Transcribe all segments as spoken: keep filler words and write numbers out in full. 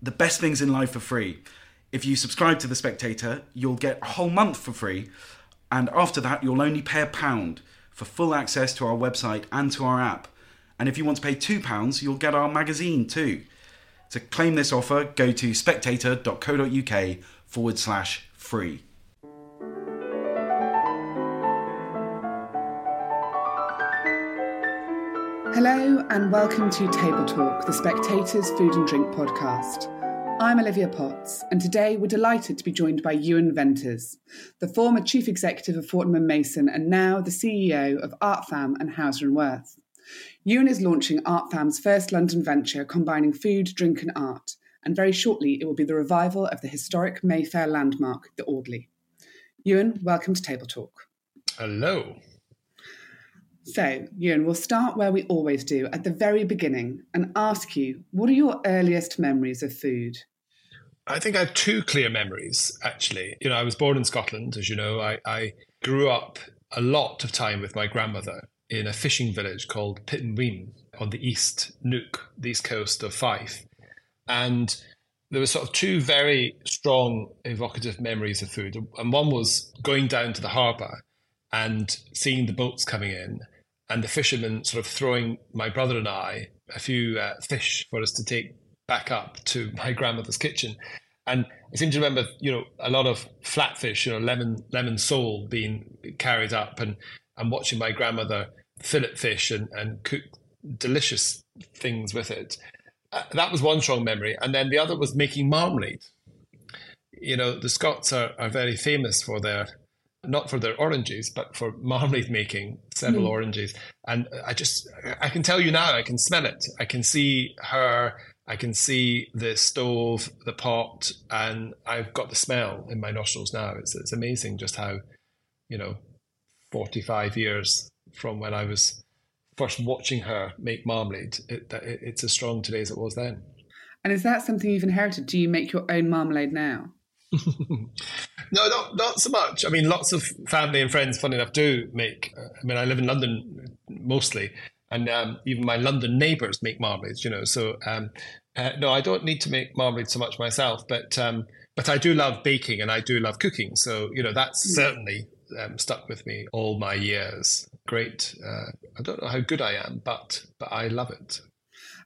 the best things in life for free. If you subscribe to The Spectator, you'll get a whole month for free. And after that, you'll only pay a pound for full access to our website and to our app. And if you want to pay two pounds, you'll get our magazine too. To claim this offer, go to spectator.co.uk forward slash free. Hello and welcome to Table Talk, the Spectator's food and drink podcast. I'm Olivia Potts, and today we're delighted to be joined by Ewan Venters, the former Chief Executive of Fortnum and Mason and now the C E O of Artfarm and Houser and Worth. Ewan is launching Artfarm's first London venture combining food, drink and art, and very shortly it will be the revival of the historic Mayfair landmark, the Audley. Ewan, welcome to Table Talk. Hello. So, Ewan, we'll start where we always do, at the very beginning, and ask you, what are your earliest memories of food? I think I have two clear memories, actually. You know, I was born in Scotland, as you know. I, I grew up a lot of time with my grandmother in a fishing village called Pittenweem on the east nook, the east coast of Fife. And there were sort of two very strong, evocative memories of food. And one was going down to the harbour and seeing the boats coming in, and the fishermen sort of throwing my brother and I a few uh, fish for us to take back up to my grandmother's kitchen. And I seem to remember, you know, a lot of flatfish, you know, lemon lemon sole being carried up, and, and watching my grandmother fillet fish and, and cook delicious things with it. Uh, that was one strong memory. And then the other was making marmalade. You know, the Scots are, are very famous for their, not for their oranges, but for marmalade making, several mm. oranges. And I just, I can tell you now, I can smell it. I can see her, I can see the stove, the pot, and I've got the smell in my nostrils now. It's it's amazing just how, you know, forty-five years from when I was first watching her make marmalade, it, it, it's as strong today as it was then. And is that something you've inherited? Do you make your own marmalade now? No, not, not so much. I mean, lots of family and friends, funny enough, do make. Uh, I mean, I live in London mostly, and um, even my London neighbours make marmalades, you know. So, um, uh, no, I don't need to make marmalade so much myself, but um, but I do love baking and I do love cooking. So, you know, that's certainly um, stuck with me all my years. Great. Uh, I don't know how good I am, but but I love it.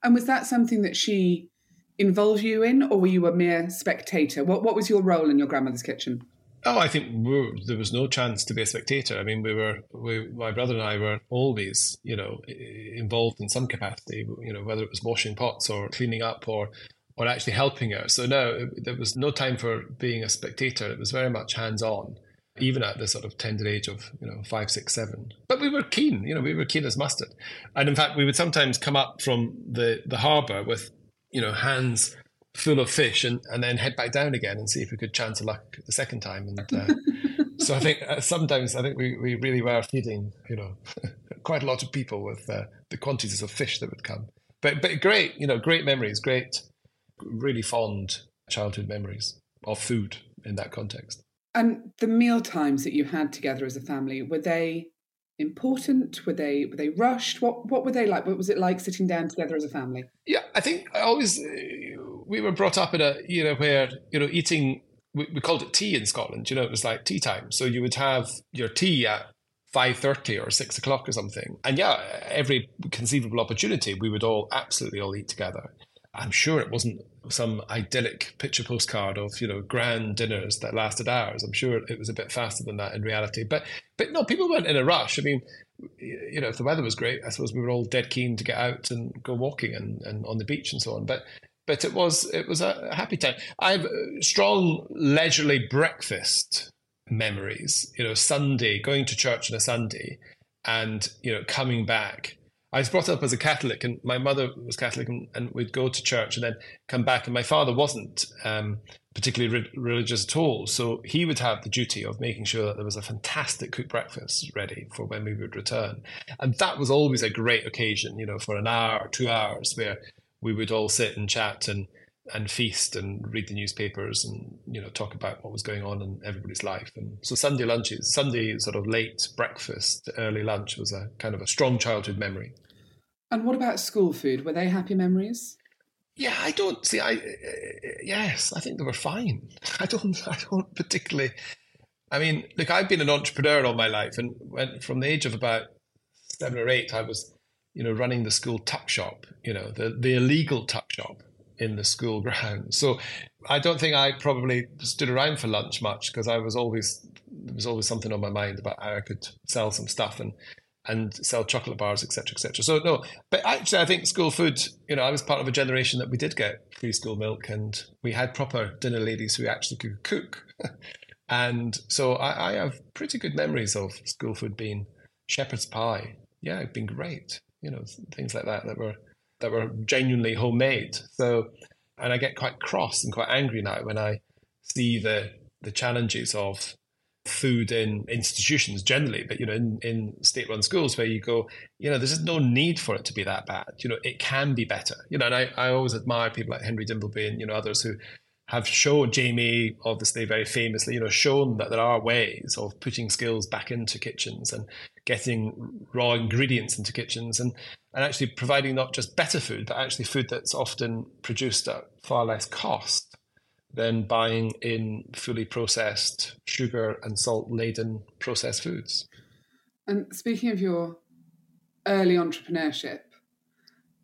And was that something that she involve you in, or were you a mere spectator? What what was your role in your grandmother's kitchen? Oh, I think we, there was no chance to be a spectator. I mean, we were, we, my brother and I were always, you know, involved in some capacity, you know, whether it was washing pots or cleaning up or, or actually helping her. So no, it, there was no time for being a spectator. It was very much hands-on, even at the sort of tender age of, you know, five, six, seven. But we were keen, you know, we were keen as mustard. And in fact, we would sometimes come up from the, the harbour with, you know, hands full of fish, and, and then head back down again and see if we could chance a luck the second time. And uh, so I think uh, sometimes I think we, we really were feeding, you know, quite a lot of people with uh, the quantities of fish that would come. But but great, you know, great memories, great, really fond childhood memories of food in that context. And the meal times that you had together as a family, were they important? Were they were they rushed? What what were they like? What was it like sitting down together as a family? Yeah, I think I always we were brought up in a you know where you know eating we, we called it tea in Scotland. You know, it was like tea time. So you would have your tea at five thirty or six o'clock or something. And yeah, every conceivable opportunity we would all absolutely all eat together. I'm sure it wasn't some idyllic picture postcard of, you know, grand dinners that lasted hours. I'm sure it was a bit faster than that in reality. But but no, people weren't in a rush. I mean, you know, if the weather was great, I suppose we were all dead keen to get out and go walking and, and on the beach and so on. But but it was it was a happy time. I have strong leisurely breakfast memories, you know, Sunday, going to church on a Sunday and, you know, coming back. I was brought up as a Catholic, and my mother was Catholic, and, and we'd go to church and then come back. And my father wasn't um, particularly re- religious at all. So he would have the duty of making sure that there was a fantastic cooked breakfast ready for when we would return. And that was always a great occasion, you know, for an hour or two hours where we would all sit and chat and, and feast and read the newspapers and, you know, talk about what was going on in everybody's life. And so Sunday lunches, Sunday sort of late breakfast, early lunch was a kind of a strong childhood memory. And what about school food? Were they happy memories? Yeah, I don't see. I uh, yes, I think they were fine. I don't. I don't particularly. I mean, look, I've been an entrepreneur all my life, and when, from the age of about seven or eight, I was, you know, running the school tuck shop. You know, the the illegal tuck shop in the school grounds. So I don't think I probably stood around for lunch much because I was always there was always something on my mind about how I could sell some stuff and. and sell chocolate bars, et cetera, et cetera. So no, but actually I think school food, you know, I was part of a generation that we did get free school milk and we had proper dinner ladies who actually could cook. And so I, I have pretty good memories of school food being shepherd's pie. Yeah, it'd been great. You know, things like that that were that were genuinely homemade. So, and I get quite cross and quite angry now when I see the the challenges of food in institutions generally, but you know, in, in state-run schools where you go, you know, there's no need for it to be that bad. You know, it can be better. You know, and I, I always admire people like Henry Dimbleby and you know others who have shown, Jamie obviously very famously, you know, shown that there are ways of putting skills back into kitchens and getting raw ingredients into kitchens and and actually providing not just better food, but actually food that's often produced at far less cost than buying in fully processed sugar and salt-laden processed foods. And speaking of your early entrepreneurship,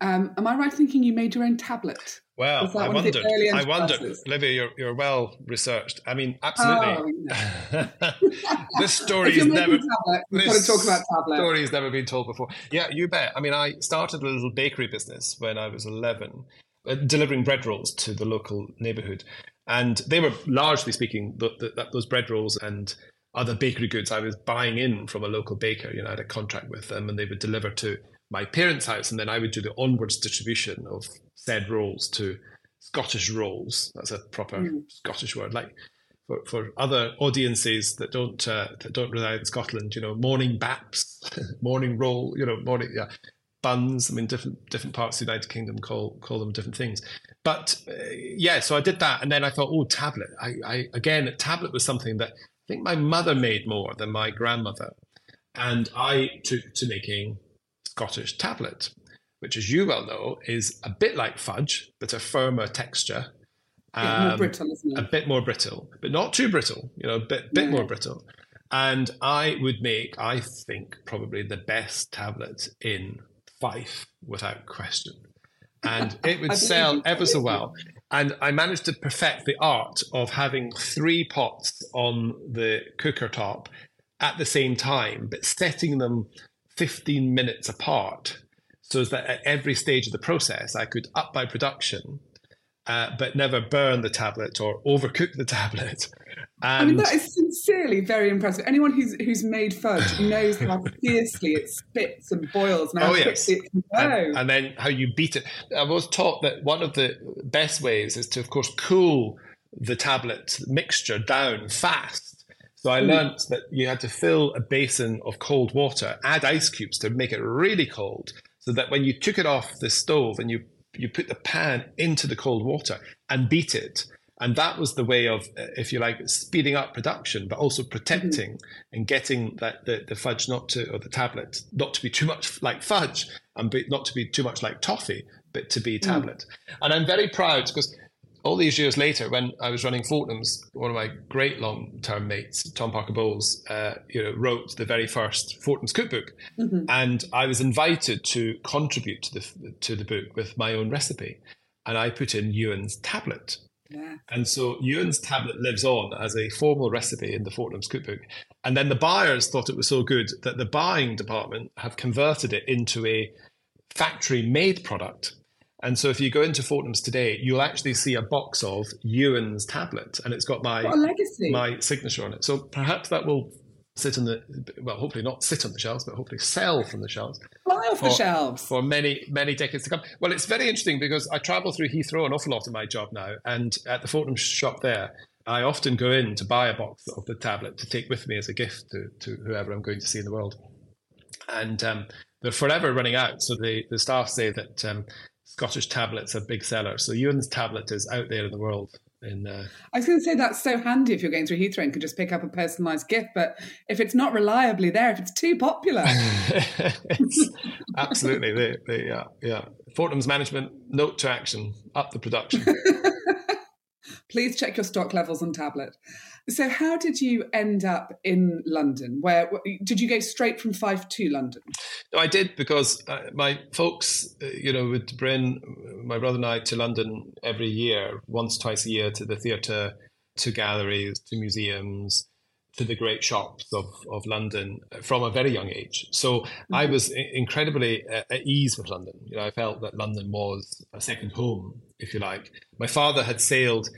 um, am I right thinking you made your own tablet? Well, I wondered. I wondered, Olivia, you're you're well researched. I mean, absolutely. Oh, no. This story is never. Tablet, this talk about tablet. story has never been told before. Yeah, you bet. I mean, I started a little bakery business when I was eleven, uh, delivering bread rolls to the local neighbourhood. And they were largely speaking, the, the, those bread rolls and other bakery goods I was buying in from a local baker. You know, I had a contract with them and they would deliver to my parents' house. And then I would do the onwards distribution of said rolls to Scottish rolls. That's a proper mm. Scottish word. Like for, for other audiences that don't uh, that don't reside in Scotland, you know, morning baps, morning roll, you know, morning, yeah. Buns. I mean, different different parts of the United Kingdom call call them different things. But uh, yeah, so I did that, and then I thought, oh, tablet. I, I again, tablet was something that I think my mother made more than my grandmother, and I took to making Scottish tablet, which, as you well know, is a bit like fudge, but a firmer texture, a bit um, more brittle, isn't it? A bit more brittle, but not too brittle. You know, a bit bit yeah. more brittle. And I would make, I think, probably the best tablet in Fife without question, and it would sell ever so well. And I managed to perfect the art of having three pots on the cooker top at the same time, but setting them fifteen minutes apart so that at every stage of the process I could up my production uh, but never burn the tablet or overcook the tablet. And I mean, that is sincerely very impressive. Anyone who's who's made fudge knows how fiercely it spits and boils and how oh, yes. quickly it can go. And, and then how you beat it. I was taught that one of the best ways is to, of course, cool the tablet mixture down fast. So I mm. learnt that you had to fill a basin of cold water, add ice cubes to make it really cold, so that when you took it off the stove and you, you put the pan into the cold water and beat it, and that was the way of, if you like, speeding up production, but also protecting mm-hmm. and getting that the, the fudge not to, or the tablet, not to be too much like fudge and be, not to be too much like toffee, but to be tablet. Mm. And I'm very proud because all these years later, when I was running Fortnum's, one of my great long-term mates, Tom Parker Bowles, uh, you know, wrote the very first Fortnum's cookbook. Mm-hmm. And I was invited to contribute to the, to the book with my own recipe. And I put in Ewan's tablet. Yeah. And so Ewan's tablet lives on as a formal recipe in the Fortnum's cookbook. And then the buyers thought it was so good that the buying department have converted it into a factory-made product. And so if you go into Fortnum's today, you'll actually see a box of Ewan's tablet, and it's got my my signature on it. So perhaps that will sit on the, well, hopefully not sit on the shelves, but hopefully sell from the shelves. Fly off the shelves. For many, many decades to come. Well, it's very interesting because I travel through Heathrow an awful lot in my job now. And at the Fortnum shop there, I often go in to buy a box of the tablet to take with me as a gift to, to whoever I'm going to see in the world. And um, they're forever running out. So the, the staff say that um, Scottish tablets are big sellers. So Ewan's tablet is out there in the world. And uh, I was going to say that's so handy if you're going through Heathrow and can just pick up a personalised gift. But if it's not reliably there, if it's too popular, it's, absolutely, they, they, yeah, yeah. Fortnum's management, note to action: up the production. Please check your stock levels on tablet. So, how did you end up in London? Where did you go straight from Fife to London? No, I did because uh, my folks, uh, you know, would bring my brother and I to London every year, once, twice a year, to the theatre, to galleries, to museums, to the great shops of, of London from a very young age. So mm-hmm. I was incredibly at ease with London. You know, I felt that London was a second home, if you like. My father had sailed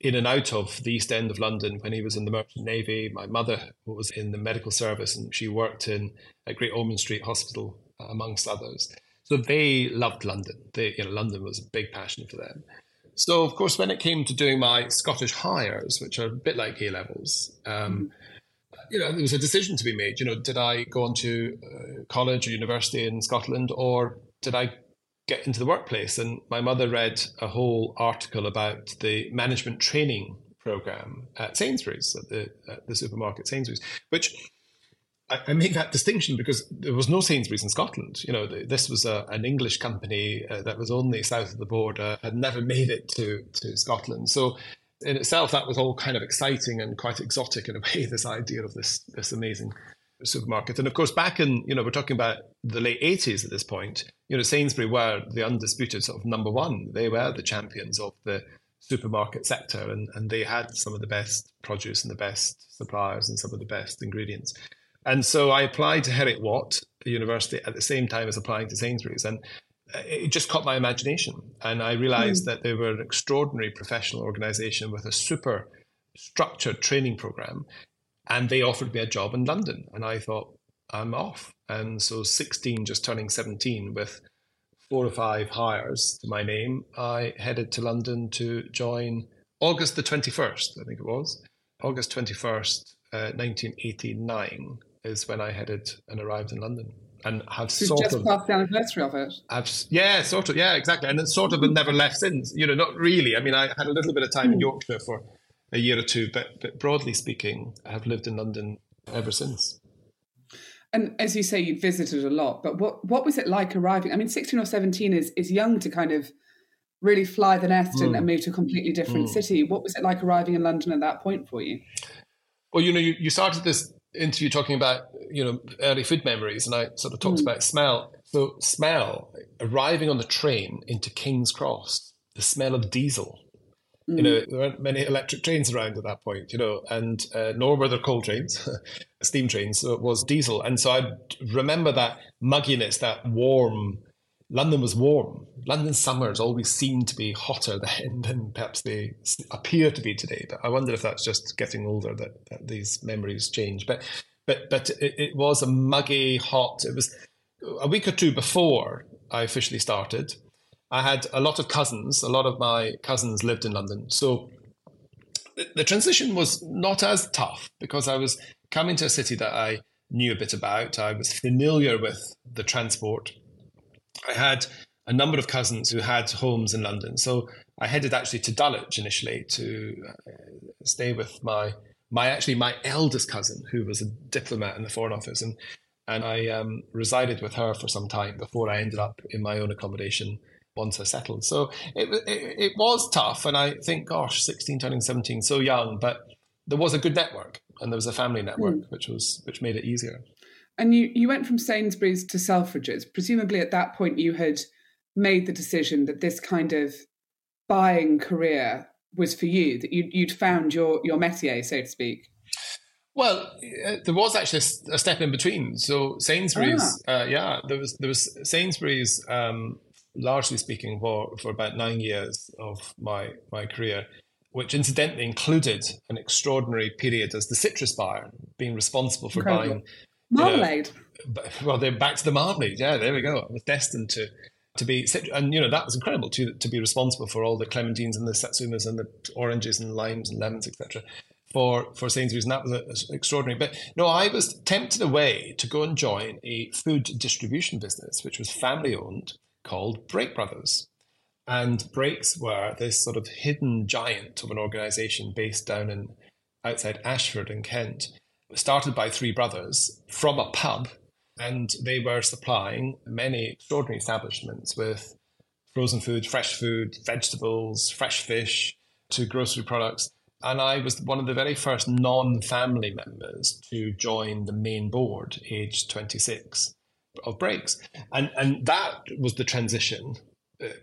in and out of the East End of London when he was in the Merchant Navy. My mother was in the medical service and she worked in at Great Ormond Street Hospital, amongst others. So they loved London. They, you know, London was a big passion for them. So, of course, when it came to doing my Scottish hires, which are a bit like A-levels, um, you know, there was a decision to be made. You know, did I go on to uh, college or university in Scotland, or did I get into the workplace? And my mother read a whole article about the management training program at Sainsbury's, at the, at the supermarket Sainsbury's, which I, I make that distinction because there was no Sainsbury's in Scotland. You know, this was a, an English company uh, that was only south of the border, had never made it to, to Scotland. So in itself, that was all kind of exciting and quite exotic in a way, this idea of this, this amazing supermarket. And of course, back in, you know, we're talking about the late eighties at this point, you know, Sainsbury's were the undisputed sort of number one. They were the champions of the supermarket sector, and, and they had some of the best produce and the best suppliers and some of the best ingredients. And so I applied to Heriot Watt University at the same time as applying to Sainsbury's, and it just caught my imagination. And I realized mm. that they were an extraordinary professional organization with a super structured training program. And they offered me a job in London, and I thought, I'm off. And so sixteen, just turning seventeen, with four or five hires to my name, I headed to London to join August the twenty-first, I think it was. August twenty-first, uh, nineteen eighty-nine is when I headed and arrived in London. And have so sort just of... just passed the anniversary of it. I've, yeah, sort of, yeah, exactly. And it's sort of mm-hmm. never left since, you know, not really. I mean, I had a little bit of time mm-hmm. in Yorkshire for a year or two, but, but broadly speaking, I have lived in London ever since. And as you say, you visited a lot, but what, what was it like arriving? I mean, sixteen or seventeen is, is young to kind of really fly the nest mm. and, and move to a completely different mm. city. What was it like arriving in London at that point for you? Well, you know, you, you started this interview talking about, you know, early food memories, and I sort of talked mm. about smell. So smell, arriving on the train into King's Cross, the smell of diesel. You know, there weren't many electric trains around at that point, you know, and uh, nor were there coal trains, steam trains, so it was diesel. And so I remember that mugginess, that warm, London was warm. London summers always seemed to be hotter then than perhaps they appear to be today. But I wonder if that's just getting older, that, that these memories change. But but but it, it was a muggy, hot, it was a week or two before I officially started. I had a lot of cousins. A lot of my cousins lived in London. So the, the transition was not as tough because I was coming to a city that I knew a bit about. I was familiar with the transport. I had a number of cousins who had homes in London. So I headed actually to Dulwich initially to stay with my, my actually my eldest cousin, who was a diplomat in the Foreign Office. And, and I um, resided with her for some time before I ended up in my own accommodation once I settled. So it, it it was tough. And I think, gosh, sixteen turning seventeen, so young, but there was a good network and there was a family network, mm. which was which made it easier. And you, you went from Sainsbury's to Selfridges. Presumably at that point you had made the decision that this kind of buying career was for you, that you'd, you'd found your, your métier, so to speak. Well, there was actually a step in between. So Sainsbury's, ah. uh, yeah, there was, there was Sainsbury's... Um, largely speaking, for, for about nine years of my, my career, which incidentally included an extraordinary period as the citrus buyer, being responsible for Incredible. buying... Marmalade. You know, well, they're back to the marmalade. Yeah, there we go. I was destined to, to be... And, you know, that was incredible, to to be responsible for all the clementines and the satsumas and the oranges and limes and lemons, et cetera, for, for Sainsbury's, and that was extraordinary. But, no, I was tempted away to go and join a food distribution business, which was family-owned, called Brake Brothers. And Brakes were this sort of hidden giant of an organisation based down in outside Ashford in Kent, started by three brothers from a pub, and they were supplying many extraordinary establishments with frozen food, fresh food, vegetables, fresh fish to grocery products. And I was one of the very first non-family members to join the main board, age twenty-six, of Brakes. And, and that was the transition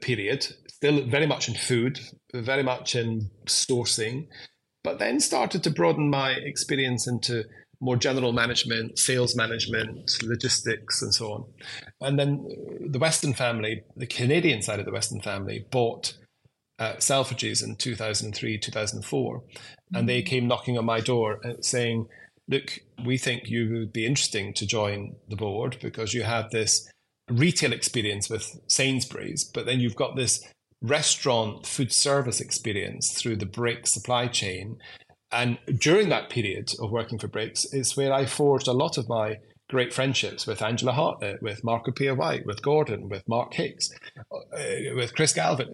period, still very much in food, very much in sourcing, but then started to broaden my experience into more general management, sales management, logistics, and so on. And then the Weston family, the Canadian side of the Weston family, bought uh, Selfridges in two thousand three, two thousand four. And they came knocking on my door saying, look, we think you would be interesting to join the board because you have this retail experience with Sainsbury's, but then you've got this restaurant food service experience through the Brakes supply chain. And during that period of working for Brakes is where I forged a lot of my great friendships with Angela Hartnett, with Marco Pia White, with Gordon, with Mark Hicks, with Chris Galvin,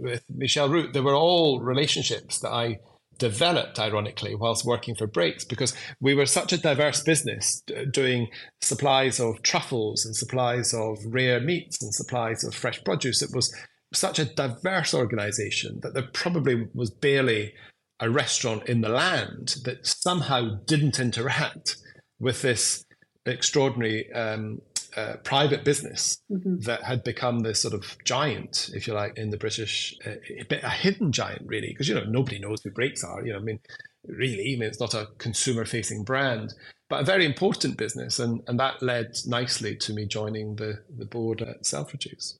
with Michelle Root. They were all relationships that I developed, ironically, whilst working for Brakes, because we were such a diverse business, doing supplies of truffles and supplies of rare meats and supplies of fresh produce. It was such a diverse organisation that there probably was barely a restaurant in the land that somehow didn't interact with this extraordinary um, uh, private business mm-hmm. that had become this sort of giant, if you like, in the British, uh, a hidden giant, really, because, you know, nobody knows who Brakes are. You know, I mean, really, I mean, it's not a consumer-facing brand, but a very important business. And, and that led nicely to me joining the, the board at Selfridges.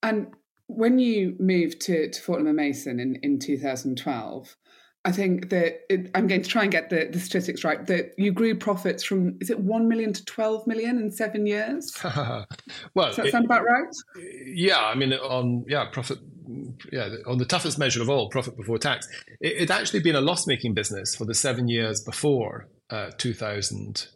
And when you moved to, to Fortnum and Mason in, in two thousand twelve, I think that it, I'm going to try and get the, the statistics right, that you grew profits from, is it one million to twelve million in seven years? well, Does that it, sound about right? Yeah, I mean, on yeah profit, yeah on the toughest measure of all, profit before tax, it, it'd actually been a loss-making business for the seven years before uh, two thousand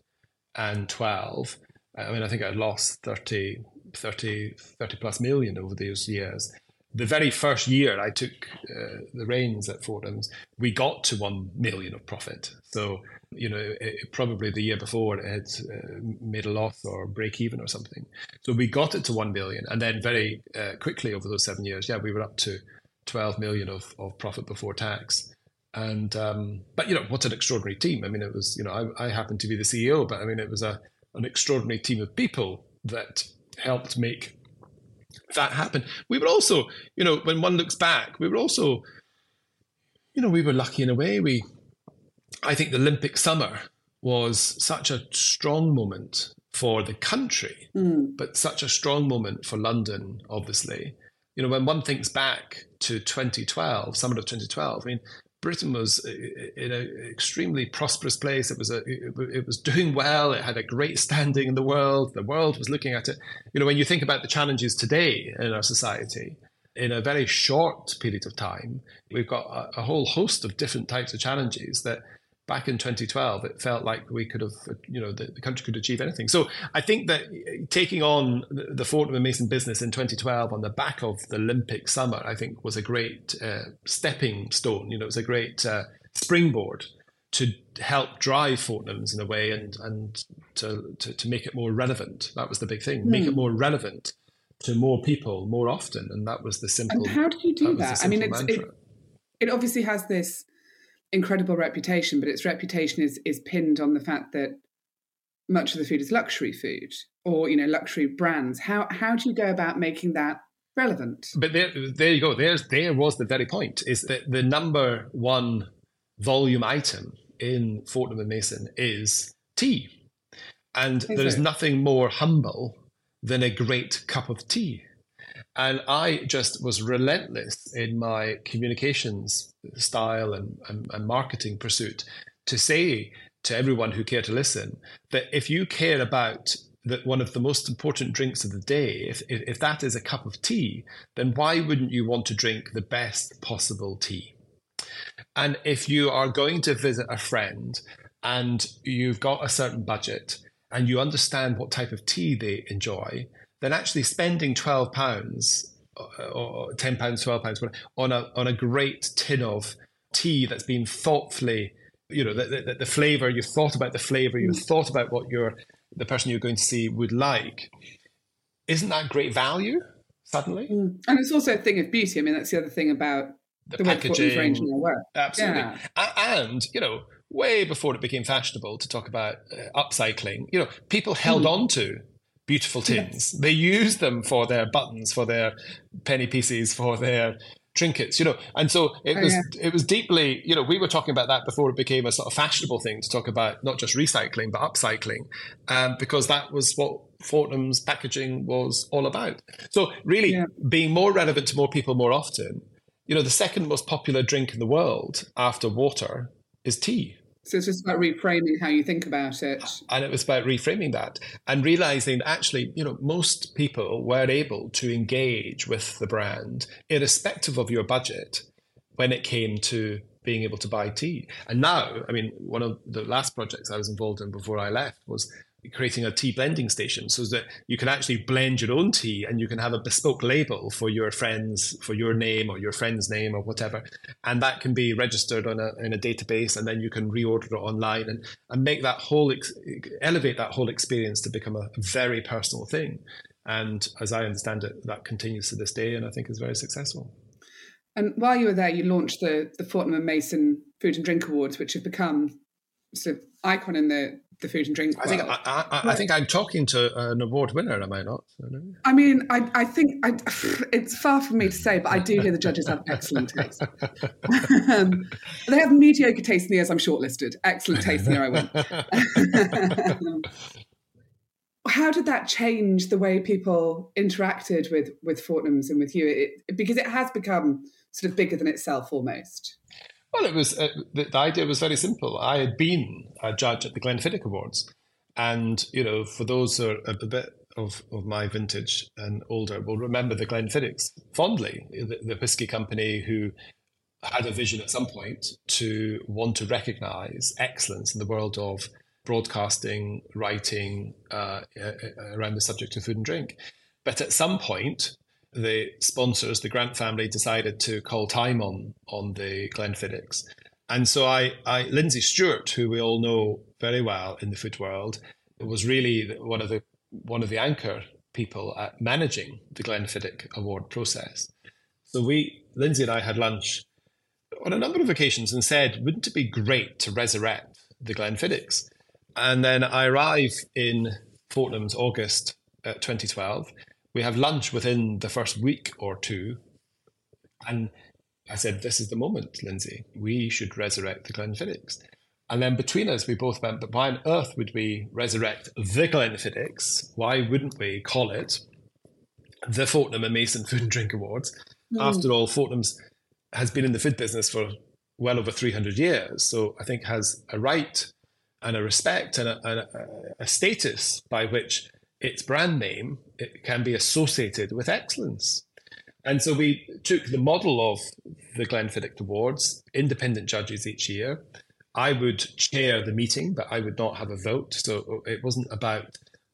twelve. I mean, I think I lost thirty... thirty, thirty plus million over those years. The very first year I took uh, the reins at Fortnum's, we got to one million of profit. So, you know, it, it probably the year before it had uh, made a loss or break even or something. So we got it to one million. And then very uh, quickly over those seven years, yeah, we were up to twelve million of, of profit before tax. And, um, but, you know, what an extraordinary team. I mean, it was, you know, I, I happened to be the C E O, but I mean, it was a an extraordinary team of people that helped make that happen. We were also, you know, when one looks back, we were also, you know, we were lucky in a way. We, I think the Olympic summer was such a strong moment for the country, mm. but such a strong moment for London, obviously. You know, when one thinks back to twenty twelve, summer of twenty twelve, I mean, Britain was in an extremely prosperous place. It was a, it was doing well. It had a great standing in the world. The world was looking at it. You know, when you think about the challenges today in our society, in a very short period of time, we've got a, a whole host of different types of challenges that back in twenty twelve, it felt like we could have, you know, the, the country could achieve anything. So I think that taking on the Fortnum and Mason business in twenty twelve on the back of the Olympic summer, I think was a great uh, stepping stone. You know, it was a great uh, springboard to help drive Fortnum's in a way and and to, to, to make it more relevant. That was the big thing, mm. make it more relevant to more people more often. And that was the simple. And how do you do that? that? I mean, it's, it, it obviously has this incredible reputation, but its reputation is is pinned on the fact that much of the food is luxury food or, you know, luxury brands. How how do you go about making that relevant? But there, there you go. There's there was the very point, is that the number one volume item in Fortnum and Mason is tea, and there is nothing more humble than a great cup of tea. And I just was relentless in my communications style and, and, and marketing pursuit to say to everyone who cared to listen that if you care about that one of the most important drinks of the day, if, if, if that is a cup of tea, then why wouldn't you want to drink the best possible tea? And if you are going to visit a friend and you've got a certain budget and you understand what type of tea they enjoy, then actually spending twelve pounds or ten pounds, twelve pounds, on a, on a great tin of tea that's been thoughtfully, you know, the, the, the flavour, you've thought about the flavour, you've thought about what you're, the person you're going to see would like. Isn't that great value, suddenly? Mm. And it's also a thing of beauty. I mean, that's the other thing about the, the packaging range in our work. Absolutely. Yeah. And, you know, way before it became fashionable to talk about uh, upcycling, you know, people held mm. on to beautiful tins. Yes. They used them for their buttons, for their penny pieces, for their trinkets, you know. And so it oh, was yeah. it was deeply, you know, we were talking about that before it became a sort of fashionable thing to talk about not just recycling, but upcycling, um, because that was what Fortnum's packaging was all about. So really yeah. being more relevant to more people more often. You know, the second most popular drink in the world after water is tea. So it's just about reframing how you think about it. And it was about reframing that and realizing that actually, you know, most people were able to engage with the brand, irrespective of your budget, when it came to being able to buy tea. And now, I mean, one of the last projects I was involved in before I left was creating a tea blending station so that you can actually blend your own tea and you can have a bespoke label for your friends, for your name or your friend's name or whatever. And that can be registered on a, in a database, and then you can reorder it online and, and make that whole, ex- elevate that whole experience to become a very personal thing. And as I understand it, that continues to this day and I think is very successful. And while you were there, you launched the, the Fortnum and Mason Food and Drink Awards, which have become sort of icon in the, the food and drink world. I think, I, I, I, I think I'm talking to an award winner, am I not? I mean, I, I think I, it's far from me to say, but I do hear the judges have excellent taste. um, they have mediocre taste in the years I'm shortlisted. Excellent taste in the year I win. How did that change the way people interacted with, with Fortnum's and with you? It, because it has become sort of bigger than itself almost. Well, it was uh, the, the idea was very simple. I had been a judge at the Glenfiddich Awards, and you know, for those who are a, a bit of, of my vintage and older, will remember the Glenfiddichs fondly, the, the whisky company who had a vision at some point to want to recognise excellence in the world of broadcasting, writing uh, around the subject of food and drink. But at some point, the sponsors, the Grant family, decided to call time on on the Glenfiddichs. And so I, I, Lindsay Stewart, who we all know very well in the food world, was really one of the one of the anchor people at managing the Glenfiddich award process. So we, Lindsay and I, had lunch on a number of occasions and said, wouldn't it be great to resurrect the Glenfiddichs? And then I arrive in Fortnum's August uh, twenty twelve. We have lunch within the first week or two. And I said, this is the moment, Lindsay. We should resurrect the Glenfiddichs. And then between us, we both went, but why on earth would we resurrect the Glenfiddichs? Why wouldn't we call it the Fortnum and Mason Food and Drink Awards? Mm. After all, Fortnum's has been in the food business for well over three hundred years. So I think has a right and a respect and a, and a, a status by which its brand name, it can be associated with excellence. And so we took the model of the Glenfiddich Awards, independent judges each year. I would chair the meeting, but I would not have a vote. So it wasn't about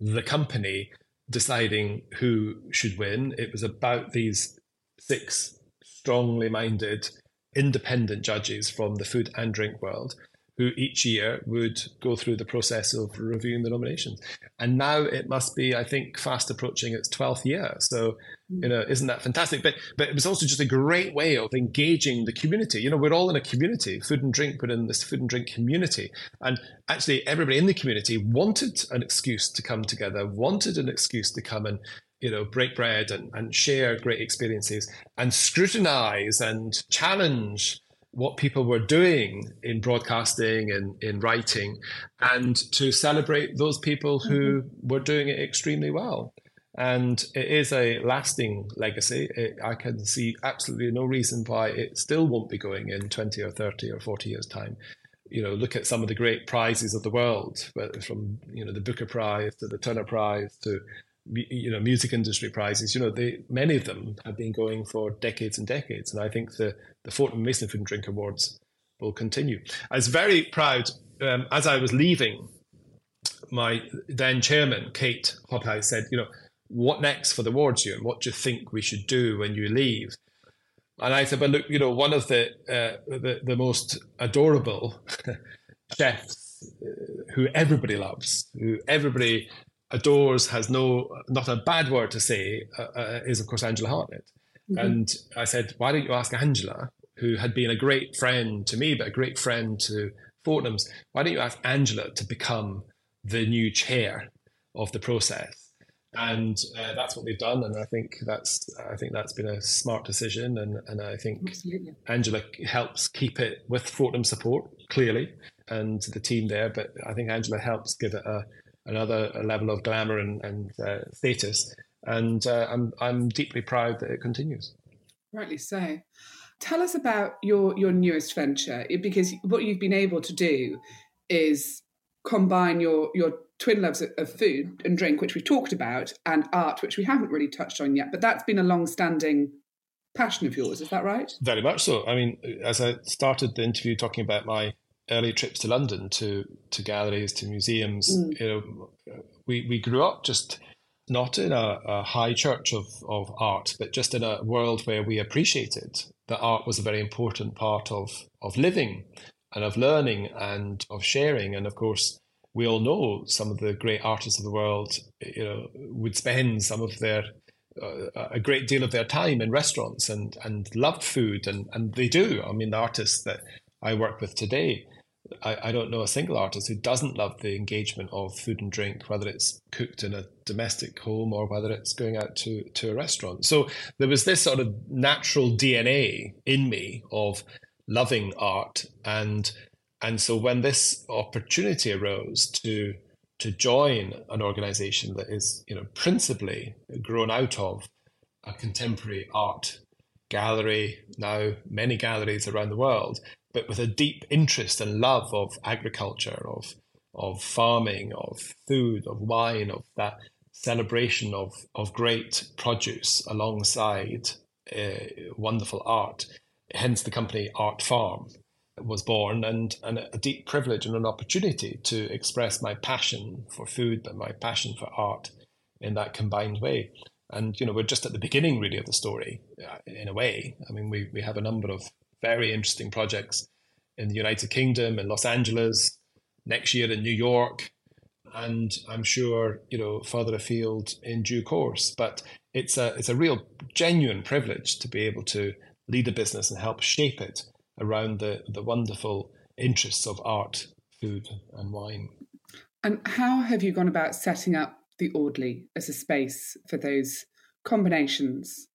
the company deciding who should win. It was about these six strongly minded independent judges from the food and drink world, who each year would go through the process of reviewing the nominations. And now it must be, I think, fast approaching its twelfth year. So, you know, isn't that fantastic? But but it was also just a great way of engaging the community. You know, we're all in a community, food and drink, but in this food and drink community. And actually everybody in the community wanted an excuse to come together, wanted an excuse to come and, you know, break bread and, and share great experiences and scrutinize and challenge what people were doing in broadcasting and in writing, and to celebrate those people who mm-hmm. were doing it extremely well. And it is a lasting legacy. It, I can see absolutely no reason why it still won't be going in twenty or thirty or forty years' time. You know, look at some of the great prizes of the world, from, you know, the Booker Prize to the Turner Prize to, you know, music industry prizes. You know, they, many of them have been going for decades and decades. And I think the, the Fortnum and Mason Food and Drink Awards will continue. I was very proud, um, as I was leaving, my then chairman, Kate Popley, said, you know, what next for the wards, Ewan? What do you think we should do when you leave? And I said, but look, you know, one of the uh, the, the most adorable chefs who everybody loves, who everybody adores, has no not a bad word to say, uh, uh, is, of course, Angela Hartnett. Mm-hmm. And I said, why don't you ask Angela, who had been a great friend to me, but a great friend to Fortnum's, why don't you ask Angela to become the new chair of the process? And uh, that's what they've done, and I think that's I think that's been a smart decision, and, and I think Absolutely. Angela helps keep it with Fortnum support, clearly, and the team there. But I think Angela helps give it a, another a level of glamour and, and uh, status, and uh, I'm I'm deeply proud that it continues. Rightly so. Tell us about your your newest venture, because what you've been able to do is combine your your twin loves of food and drink, which we've talked about, and art, which we haven't really touched on yet, but that's been a long-standing passion of yours, is that right? Very much so. I mean, as I started the interview talking about my early trips to London, to to galleries, to museums, mm. you know, we, we grew up just not in a, a high church of, of art, but just in a world where we appreciated that art was a very important part of, of living and of learning and of sharing. And of course, we all know some of the great artists of the world, you know, would spend some of their, uh, a great deal of their time in restaurants and, and loved food. And, and they do. I mean, the artists that I work with today, I, I don't know a single artist who doesn't love the engagement of food and drink, whether it's cooked in a domestic home or whether it's going out to, to a restaurant. So there was this sort of natural D N A in me of loving art. And And so when this opportunity arose to to join an organisation that is, you know, principally grown out of a contemporary art gallery, now many galleries around the world, but with a deep interest and love of agriculture, of of farming, of food, of wine, of that celebration of, of great produce alongside uh, wonderful art, hence the company Artfarm was born, and, and a deep privilege and an opportunity to express my passion for food, but my passion for art in that combined way. And, you know, we're just at the beginning, really, of the story, in a way. I mean, we, we have a number of very interesting projects in the United Kingdom, in Los Angeles, next year in New York, and I'm sure, you know, further afield in due course. But it's a, it's a real genuine privilege to be able to lead a business and help shape it around the, the wonderful interests of art, food and wine. And how have you gone about setting up the Audley as a space for those combinations?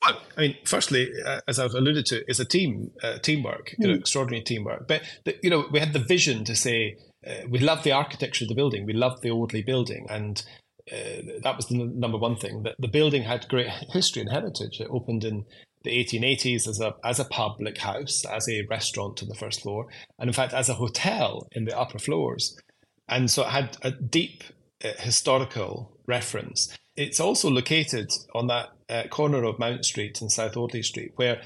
Well, I mean, firstly, uh, as I've alluded to, it's a team, uh, teamwork, mm. you know, extraordinary teamwork. But, the, you know, we had the vision to say, uh, we love the architecture of the building, we love the Audley building. And uh, that was the n- number one thing, that the building had great history and heritage. It opened in the eighteen eighties as a as a public house, as a restaurant on the first floor, and in fact as a hotel in the upper floors. And so it had a deep uh, historical reference. It's also located on that uh, corner of Mount Street and South Audley Street, where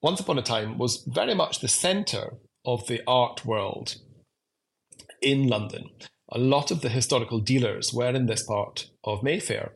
once upon a time was very much the centre of the art world in London. A lot of the historical dealers were in this part of Mayfair.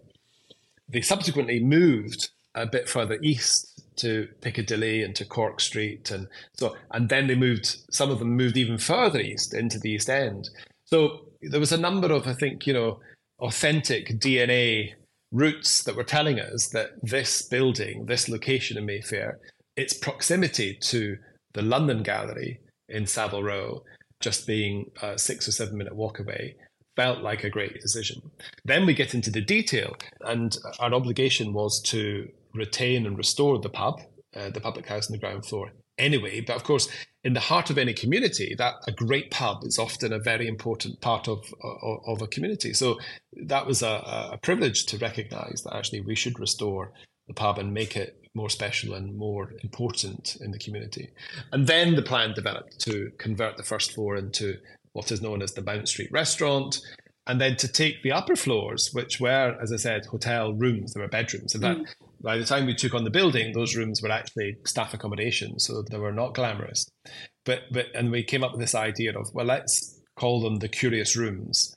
They subsequently moved a bit further east to Piccadilly and to Cork Street, and so and then they moved, some of them moved even further east into the East End. So there was a number of, I think, you know, authentic D N A roots that were telling us that this building, this location in Mayfair, its proximity to the London Gallery in Savile Row, just being a six or seven minute walk away, felt like a great decision. Then we get into the detail, and our obligation was to retain and restore the pub, uh, the public house on the ground floor anyway. But of course, in the heart of any community, that a great pub is often a very important part of, of, of a community. So that was a, a privilege to recognise that actually we should restore the pub and make it more special and more important in the community. And then the plan developed to convert the first floor into what is known as the Mount Street restaurant, and then to take the upper floors, which were, as I said, hotel rooms. There were bedrooms. In fact, mm. by the time we took on the building, those rooms were actually staff accommodation, so they were not glamorous. But but and we came up with this idea of, well, let's call them the curious rooms,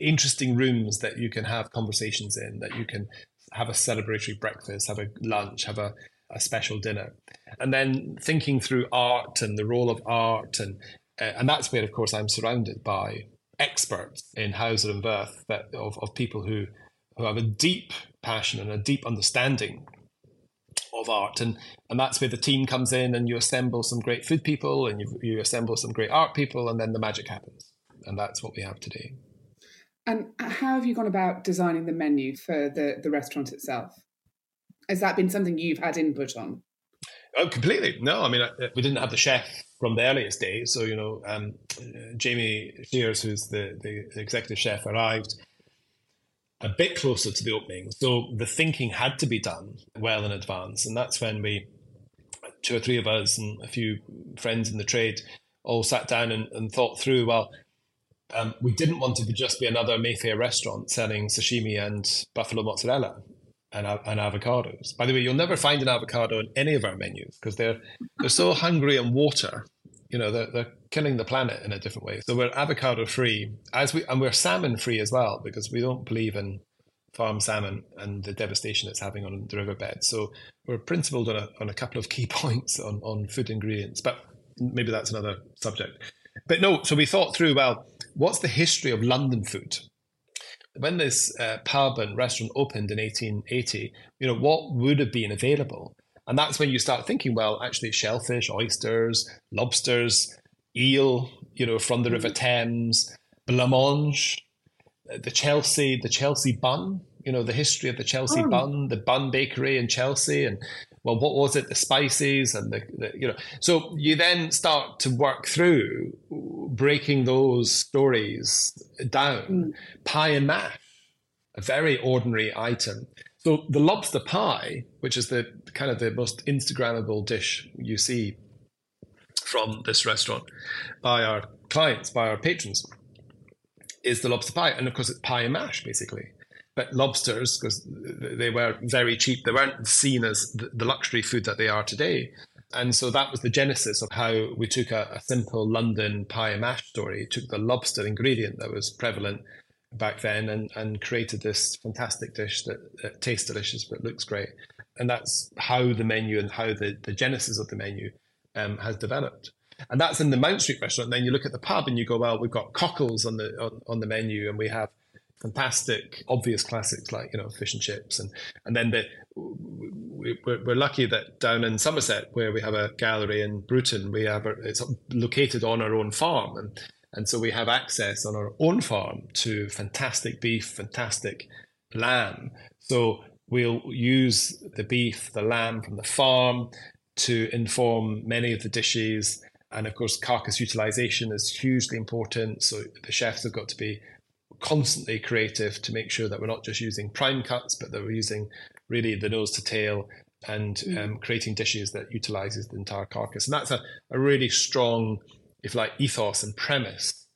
interesting rooms that you can have conversations in, that you can have a celebratory breakfast, have a lunch, have a, a special dinner. And then thinking through art and the role of art. And, uh, and that's where, of course, I'm surrounded by experts in Hauser and Wirth, that of, of people who, who have a deep passion and a deep understanding of art. And, and that's where the team comes in, and you assemble some great food people, and you, you assemble some great art people, and then the magic happens. And that's what we have today. And how have you gone about designing the menu for the, the restaurant itself? Has that been something you've had input on? Oh, completely. No, I mean, we didn't have the chef from the earliest days. So, you know, um, Jamie Shears, who's the, the executive chef, arrived a bit closer to the opening. So the thinking had to be done well in advance. And that's when we, two or three of us and a few friends in the trade, all sat down and, and thought through, well, Um, we didn't want it to just be another Mayfair restaurant selling sashimi and buffalo mozzarella and, and avocados. By the way, you'll never find an avocado in any of our menus because they're they're so hungry and water. You know, they're, they're killing the planet in a different way. So we're avocado free, as we and we're salmon free as well, because we don't believe in farm salmon and the devastation it's having on the riverbed. So we're principled on a, on a couple of key points on, on food ingredients, but maybe that's another subject. But no, so we thought through, well, what's the history of London food? When this uh, pub and restaurant opened in eighteen eighty, you know, what would have been available? And that's when you start thinking, well, actually shellfish, oysters, lobsters, eel, you know, from the River Thames, blancmange, the Chelsea, the Chelsea bun, you know, the history of the Chelsea oh. bun, the bun bakery in Chelsea, and well, what was it? The spices and the, the, you know. So you then start to work through breaking those stories down. Mm. Pie and mash, a very ordinary item. So the lobster pie, which is the kind of the most Instagrammable dish you see from this restaurant by our clients, by our patrons, is the lobster pie. And of course, it's pie and mash, basically. But lobsters, because they were very cheap, they weren't seen as the luxury food that they are today. And so that was the genesis of how we took a, a simple London pie and mash story, took the lobster ingredient that was prevalent back then and, and created this fantastic dish that, that tastes delicious but looks great. And that's how the menu and how the, the genesis of the menu um, has developed. And that's in the Mount Street restaurant. And then you look at the pub and you go, well, we've got cockles on the on, on the menu, and we have fantastic, obvious classics like, you know, fish and chips. And, and then the, we, we're, we're lucky that down in Somerset, where we have a gallery in Bruton, we have a, it's located on our own farm. And, and so we have access on our own farm to fantastic beef, fantastic lamb. So we'll use the beef, the lamb from the farm to inform many of the dishes. And of course, carcass utilization is hugely important. So the chefs have got to be constantly creative to make sure that we're not just using prime cuts, but that we're using really the nose to tail and mm. um, creating dishes that utilizes the entire carcass. And that's a, a really strong, if like, ethos and premise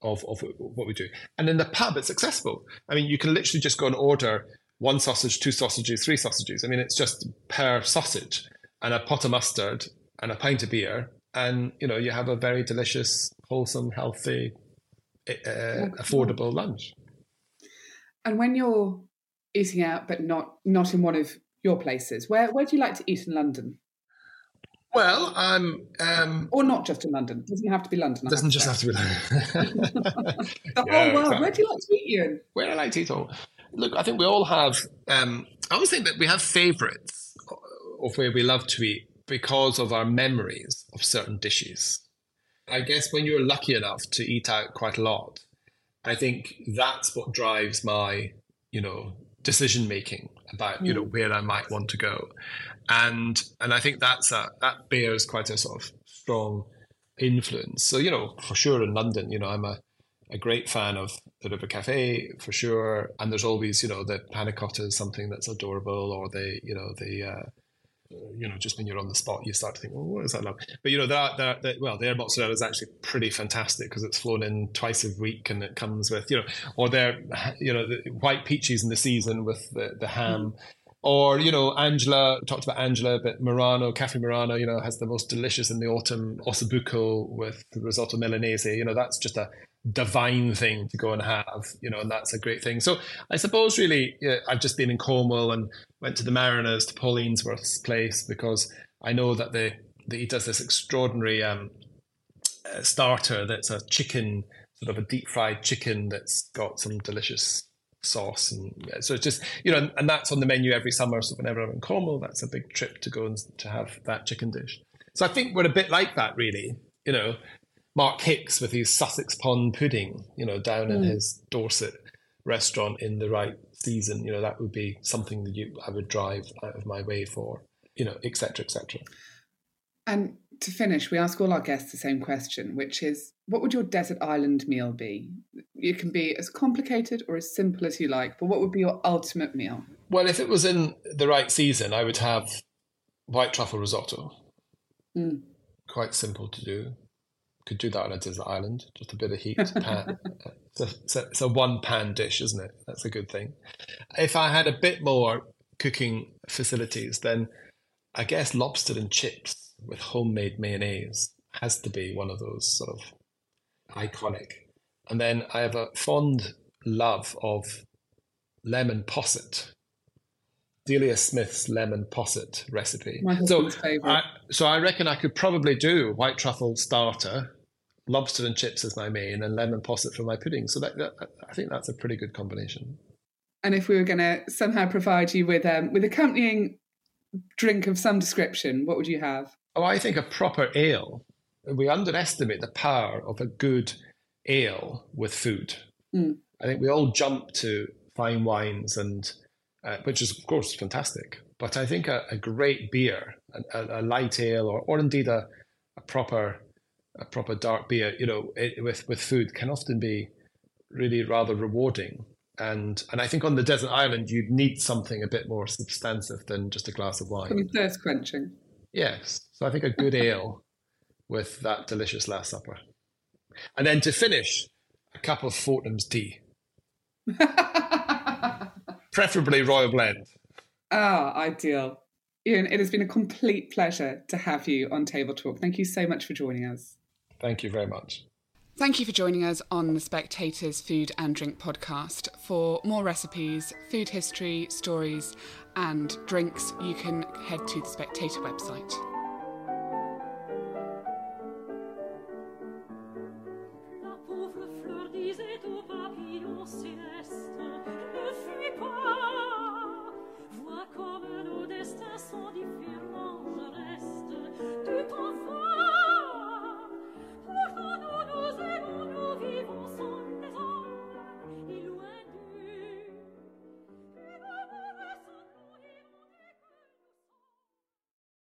of, of what we do. And in the pub, it's accessible. I mean, you can literally just go and order one sausage, two sausages, three sausages. I mean, it's just per sausage and a pot of mustard and a pint of beer. And, you know, you have a very delicious, wholesome, healthy, Uh, affordable lunch. And when you're eating out, but not not in one of your places, where where do you like to eat in London? Well, I'm um, or not just in London. It doesn't have to be London. Doesn't just have to be London. The yeah, whole world. Exactly. Where do you like to eat, Ewan? Where do I like to eat? All look, I think we all have. Um, I always think that we have favourites of where we love to eat because of our memories of certain dishes. I guess when you're lucky enough to eat out quite a lot, I think that's what drives my, you know, decision making about, mm. you know, where I might want to go. And and I think that's a, that bears quite a sort of strong influence. So, you know, for sure in London, you know, I'm a, a great fan of the River Cafe, for sure. And there's always, you know, the panna cotta is something that's adorable, or the, you know, the... Uh, you know, just when you're on the spot, you start to think, well, what is that like? But, you know, that, that, that well, their mozzarella is actually pretty fantastic because it's flown in twice a week and it comes with, you know, or their, you know, the white peaches in the season with the, the ham. Mm. Or, you know, Angela, talked about Angela, but Murano, Cafe Murano, you know, has the most delicious in the autumn ossobuco with risotto milanese. You know, that's just a, divine thing to go and have, you know, and that's a great thing. So I suppose really, yeah, I've just been in Cornwall and went to the Mariners, to Paul Ainsworth's place, because I know that the, that he does this extraordinary um, uh, starter that's a chicken, sort of a deep fried chicken that's got some delicious sauce, and yeah, so it's just, you know, and, and that's on the menu every summer. So whenever I'm in Cornwall, that's a big trip to go and to have that chicken dish. So I think we're a bit like that, really. You know, Mark Hicks with his Sussex Pond pudding, you know, down mm. in his Dorset restaurant in the right season. You know, that would be something that you I would drive out of my way for, you know, et cetera, et cetera. And to finish, we ask all our guests the same question, which is, what would your desert island meal be? It can be as complicated or as simple as you like, but what would be your ultimate meal? Well, if it was in the right season, I would have white truffle risotto. Mm. Quite simple to do. Could do that on a desert island, just a bit of heat, pan. It's a, it's a, it's a one-pan dish, isn't it? That's a good thing. If I had a bit more cooking facilities, then I guess lobster and chips with homemade mayonnaise has to be one of those sort of iconic. And then I have a fond love of lemon posset, Delia Smith's lemon posset recipe. My husband's favourite. So I reckon I could probably do white truffle starter, lobster and chips as my main, and lemon posset for my pudding. So that, that, I think that's a pretty good combination. And if we were going to somehow provide you with um, with accompanying drink of some description, what would you have? Oh, I think a proper ale. We underestimate the power of a good ale with food. Mm. I think we all jump to fine wines, and uh, which is, of course, fantastic. But I think a, a great beer, a, a light ale, or, or indeed a, a proper a proper dark beer, you know, it, with with food can often be really rather rewarding. And and I think on the desert island, you'd need something a bit more substantive than just a glass of wine. Something thirst quenching. Yes. So I think a good ale with that delicious Last Supper. And then to finish, a cup of Fortnum's tea. Preferably Royal Blend. Ah, ideal. Ewan, it has been a complete pleasure to have you on Table Talk. Thank you so much for joining us. Thank you very much. Thank you for joining us on the Spectator's Food and Drink podcast. For more recipes, food history, stories, and drinks, you can head to the Spectator website.